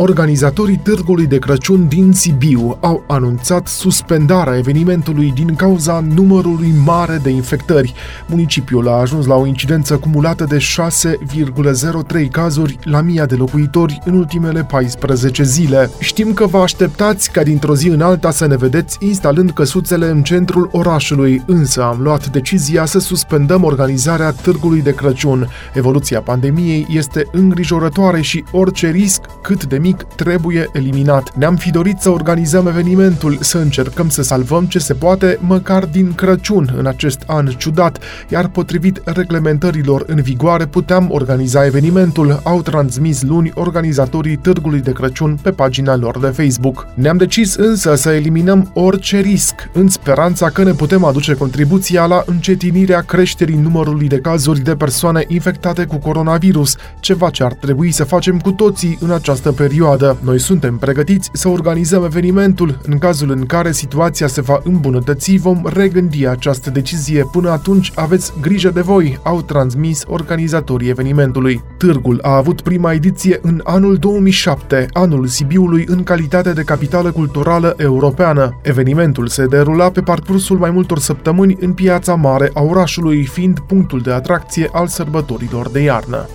Organizatorii Târgului de Crăciun din Sibiu au anunțat suspendarea evenimentului din cauza numărului mare de infectări. Municipiul a ajuns la o incidență cumulată de 6,03 cazuri la 1000 de locuitori în ultimele 14 zile. Știm că vă așteptați ca dintr-o zi în alta să ne vedeți instalând căsuțele în centrul orașului, însă am luat decizia să suspendăm organizarea Târgului de Crăciun. Evoluția pandemiei este îngrijorătoare și orice risc, cât de mic, trebuie eliminat. Ne-am fi dorit să organizăm evenimentul, să încercăm să salvăm ce se poate, măcar din Crăciun, în acest an ciudat, iar potrivit reglementărilor în vigoare puteam organiza evenimentul, au transmis luni organizatorii Târgului de Crăciun pe pagina lor de Facebook. Ne-am decis însă să eliminăm orice risc, în speranța că ne putem aduce contribuția la încetinirea creșterii numărului de cazuri de persoane infectate cu coronavirus, ceva ce ar trebui să facem cu toții în această perioadă. Noi suntem pregătiți să organizăm evenimentul. În cazul în care situația se va îmbunătăți, vom regândi această decizie. Până atunci, aveți grijă de voi, au transmis organizatorii evenimentului. Târgul a avut prima ediție în anul 2007, anul Sibiului în calitate de capitală culturală europeană. Evenimentul se derula pe parcursul mai multor săptămâni în piața mare a orașului, fiind punctul de atracție al sărbătorilor de iarnă.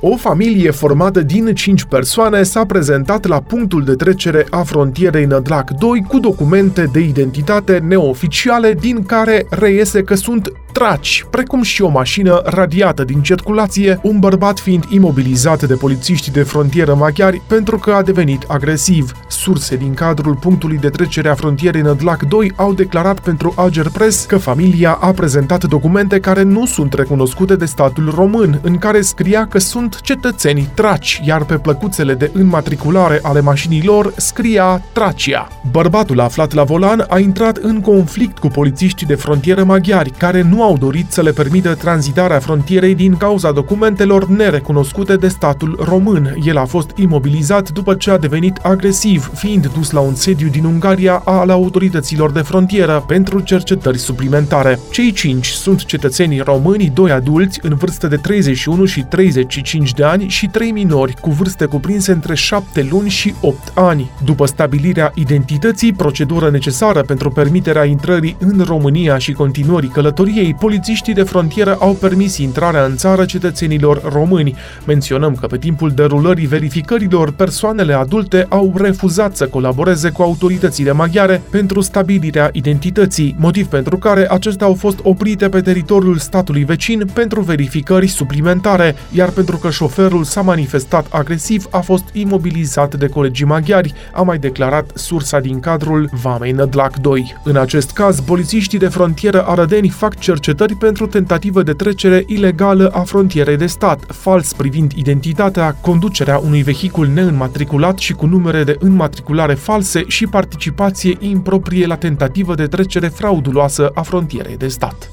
O familie formată din 5 persoane s-a prezentat la punctul de trecere a frontierei Nădlac 2 cu documente de identitate neoficiale, din care reiese că sunt traci, precum și o mașină radiată din circulație, un bărbat fiind imobilizat de polițiștii de frontieră maghiari pentru că a devenit agresiv. Surse din cadrul punctului de trecere a frontierei Nădlac 2 au declarat pentru Agerpres că familia a prezentat documente care nu sunt recunoscute de statul român, în care scria că sunt cetățeni traci, iar pe plăcuțele de înmatriculare ale mașinilor scria Tracia. Bărbatul aflat la volan a intrat în conflict cu polițiștii de frontieră maghiari, care nu au dorit să le permită tranzitarea frontierei din cauza documentelor nerecunoscute de statul român. El a fost imobilizat după ce a devenit agresiv, fiind dus la un sediu din Ungaria al autorităților de frontieră pentru cercetări suplimentare. Cei 5 sunt cetățenii români, 2 adulți în vârstă de 31 și 35 de ani și 3 minori cu vârste cuprinse între 7 luni și 8 ani. După stabilirea identității, procedură necesară pentru permiterea intrării în România și continuării călătoriei, polițiștii de frontieră au permis intrarea în țară cetățenilor români. Menționăm că pe timpul derulării verificărilor, persoanele adulte au refuzat să colaboreze cu autoritățile maghiare pentru stabilirea identității, motiv pentru care acestea au fost oprite pe teritoriul statului vecin pentru verificări suplimentare, iar pentru că șoferul s-a manifestat agresiv, a fost imobilizat de colegii maghiari, a mai declarat sursa din cadrul Vamei Nădlac 2. În acest caz, polițiștii de frontieră arădeni fac cercetări pentru tentativă de trecere ilegală a frontierei de stat, fals privind identitatea, conducerea unui vehicul neînmatriculat și cu numere de înmatriculare false și participație improprie la tentativă de trecere frauduloasă a frontierei de stat.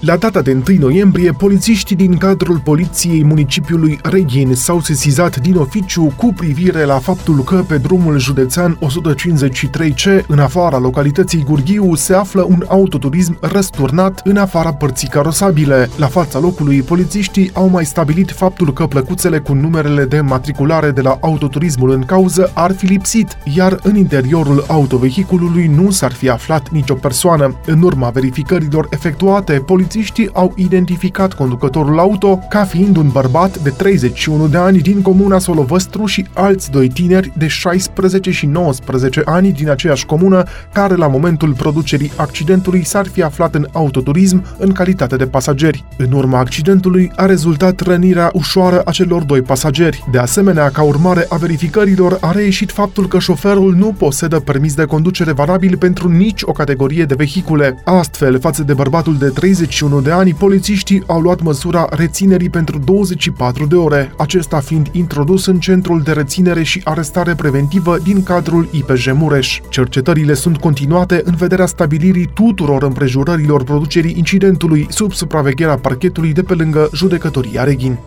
La data de 1 noiembrie, polițiștii din cadrul poliției municipiului Reghin s-au sesizat din oficiu cu privire la faptul că pe drumul județean 153C, în afara localității Gurghiu, se află un autoturism răsturnat în afara părții carosabile. La fața locului, polițiștii au mai stabilit faptul că plăcuțele cu numerele de matriculare de la autoturismul în cauză ar fi lipsit, iar în interiorul autovehiculului nu s-ar fi aflat nicio persoană. În urma verificărilor efectuate, Polițiștii au identificat conducătorul auto ca fiind un bărbat de 31 de ani din comuna Solovăstru și alți 2 tineri de 16 și 19 ani din aceeași comună, care la momentul producerii accidentului s-ar fi aflat în autoturism în calitate de pasageri. În urma accidentului a rezultat rănirea ușoară a celor 2 pasageri. De asemenea, ca urmare a verificărilor, a reieșit faptul că șoferul nu posedă permis de conducere valabil pentru nici o categorie de vehicule. Astfel, față de bărbatul de 31 de ani, polițiștii au luat măsura reținerii pentru 24 de ore, acesta fiind introdus în centrul de reținere și arestare preventivă din cadrul IPJ Mureș. Cercetările sunt continuate în vederea stabilirii tuturor împrejurărilor producerii incidentului sub supravegherea parchetului de pe lângă judecătoria Reghin.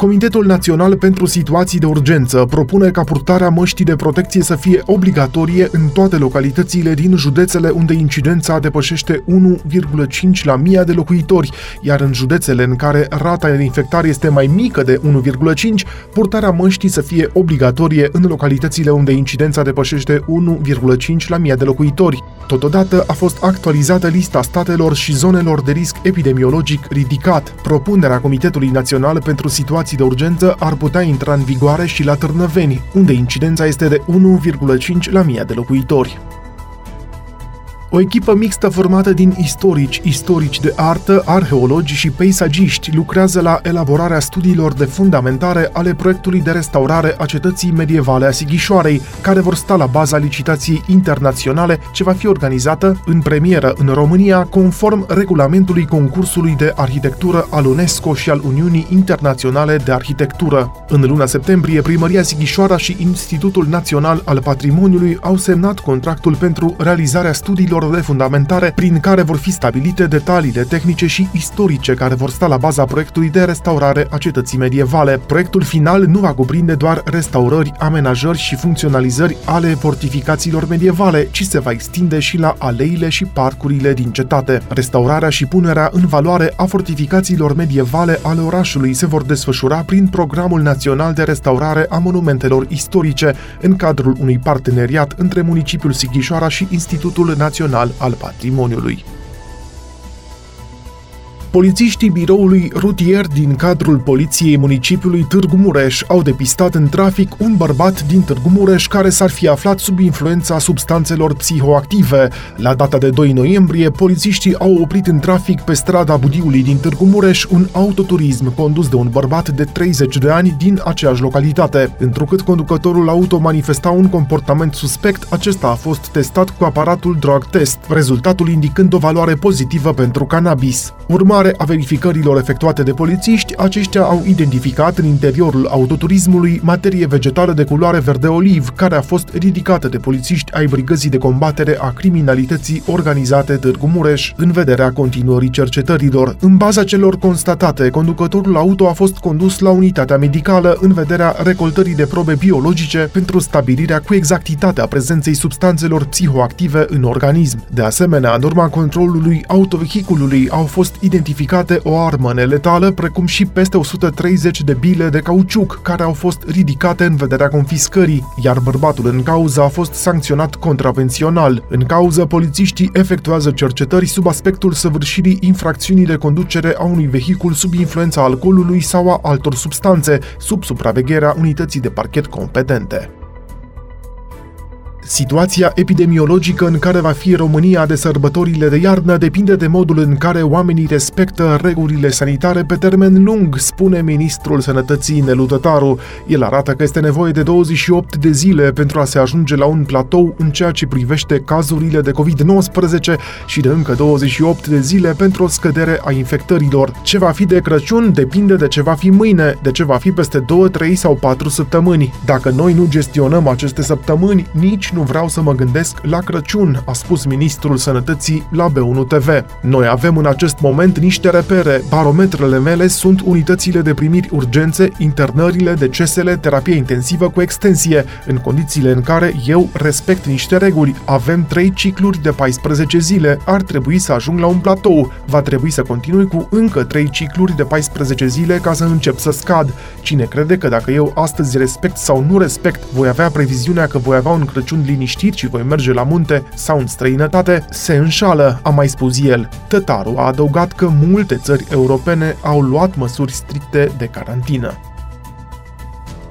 Comitetul Național pentru Situații de Urgență propune ca purtarea măștii de protecție să fie obligatorie în toate localitățile din județele unde incidența depășește 1,5 la 1000 de locuitori, iar în județele în care rata de infectare este mai mică de 1,5, purtarea măștii să fie obligatorie în localitățile unde incidența depășește 1,5 la 1000 de locuitori. Totodată a fost actualizată lista statelor și zonelor de risc epidemiologic ridicat. Propunerea Comitetului Național pentru Situații de Urgență ar putea intra în vigoare și la Târnăveni, unde incidența este de 1,5 la 1000 de locuitori. O echipă mixtă formată din istorici, istorici de artă, arheologi și peisagiști lucrează la elaborarea studiilor de fundamentare ale proiectului de restaurare a cetății medievale a Sighișoarei, care vor sta la baza licitației internaționale ce va fi organizată în premieră în România, conform regulamentului concursului de arhitectură al UNESCO și al Uniunii Internaționale de Arhitectură. În luna septembrie, Primăria Sighișoara și Institutul Național al Patrimoniului au semnat contractul pentru realizarea studiilor de fundamentare, prin care vor fi stabilite detaliile tehnice și istorice care vor sta la baza proiectului de restaurare a cetății medievale. Proiectul final nu va cuprinde doar restaurări, amenajări și funcționalizări ale fortificațiilor medievale, ci se va extinde și la aleile și parcurile din cetate. Restaurarea și punerea în valoare a fortificațiilor medievale ale orașului se vor desfășura prin Programul Național de Restaurare a Monumentelor Istorice, în cadrul unui parteneriat între municipiul Sighișoara și Institutul Național al Patrimoniului. Polițiștii biroului rutier din cadrul Poliției Municipiului Târgu Mureș au depistat în trafic un bărbat din Târgu Mureș care s-ar fi aflat sub influența substanțelor psihoactive. La data de 2 noiembrie, polițiștii au oprit în trafic pe strada Budiului din Târgu Mureș un autoturism condus de un bărbat de 30 de ani din aceeași localitate. Întrucât conducătorul auto manifesta un comportament suspect, acesta a fost testat cu aparatul drug test, rezultatul indicând o valoare pozitivă pentru cannabis. Urmare a verificărilor efectuate de polițiști, aceștia au identificat în interiorul autoturismului materie vegetală de culoare verde-oliv, care a fost ridicată de polițiști ai Brigăzii de Combatere a Criminalității Organizate Târgu Mureș, în vederea continuării cercetărilor. În baza celor constatate, conducătorul auto a fost condus la unitatea medicală în vederea recoltării de probe biologice pentru stabilirea cu exactitate a prezenței substanțelor psihoactive în organism. De asemenea, în urma controlului autovehiculului au fost identificate o armă neletală, precum și peste 130 de bile de cauciuc, care au fost ridicate în vederea confiscării, iar bărbatul în cauză a fost sancționat contravențional. În cauză, polițiștii efectuează cercetări sub aspectul săvârșirii infracțiunii de conducere a unui vehicul sub influența alcoolului sau a altor substanțe, sub supravegherea unității de parchet competente. Situația epidemiologică în care va fi România de sărbătorile de iarnă depinde de modul în care oamenii respectă regulile sanitare pe termen lung, spune ministrul Sănătății Nelu Tătaru. El arată că este nevoie de 28 de zile pentru a se ajunge la un platou în ceea ce privește cazurile de COVID-19 și de încă 28 de zile pentru o scădere a infectărilor. Ce va fi de Crăciun depinde de ce va fi mâine, de ce va fi peste 2, 3 sau 4 săptămâni. Dacă noi nu gestionăm aceste săptămâni, nici nu vreau să mă gândesc la Crăciun, a spus ministrul Sănătății la B1 TV. Noi avem în acest moment niște repere. Barometrele mele sunt unitățile de primiri urgențe, internările, decesele, terapie intensivă cu extensie, în condițiile în care eu respect niște reguli. Avem 3 cicluri de 14 zile, ar trebui să ajung la un platou. Va trebui să continui cu încă 3 cicluri de 14 zile ca să încep să scad. Cine crede că dacă eu astăzi respect sau nu respect, voi avea previziunea că voi avea un Crăciun liniștit și voi merge la munte sau în străinătate, se înșală, a mai spus el. Tătaru a adăugat că multe țări europene au luat măsuri stricte de carantină.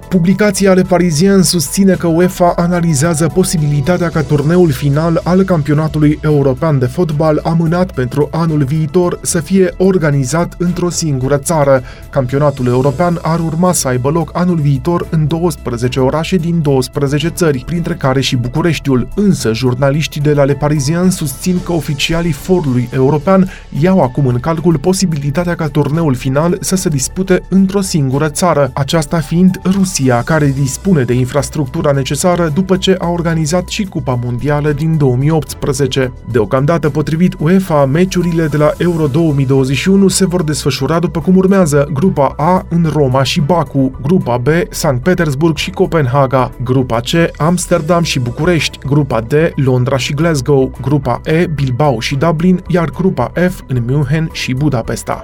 Publicația Le Parisien susține că UEFA analizează posibilitatea ca turneul final al campionatului european de fotbal amânat pentru anul viitor să fie organizat într-o singură țară. Campionatul european ar urma să aibă loc anul viitor în 12 orașe din 12 țări, printre care și Bucureștiul. Însă, jurnaliștii de la Le Parisien susțin că oficialii forului european iau acum în calcul posibilitatea ca turneul final să se dispute într-o singură țară, aceasta fiind Rusia, Croația, care dispune de infrastructura necesară după ce a organizat și Cupa Mondială din 2018. Deocamdată, potrivit UEFA, meciurile de la Euro 2021 se vor desfășura după cum urmează: grupa A în Roma și Baku, grupa B Sankt Petersburg și Copenhaga, grupa C Amsterdam și București, grupa D Londra și Glasgow, grupa E Bilbao și Dublin, iar grupa F în München și Budapesta.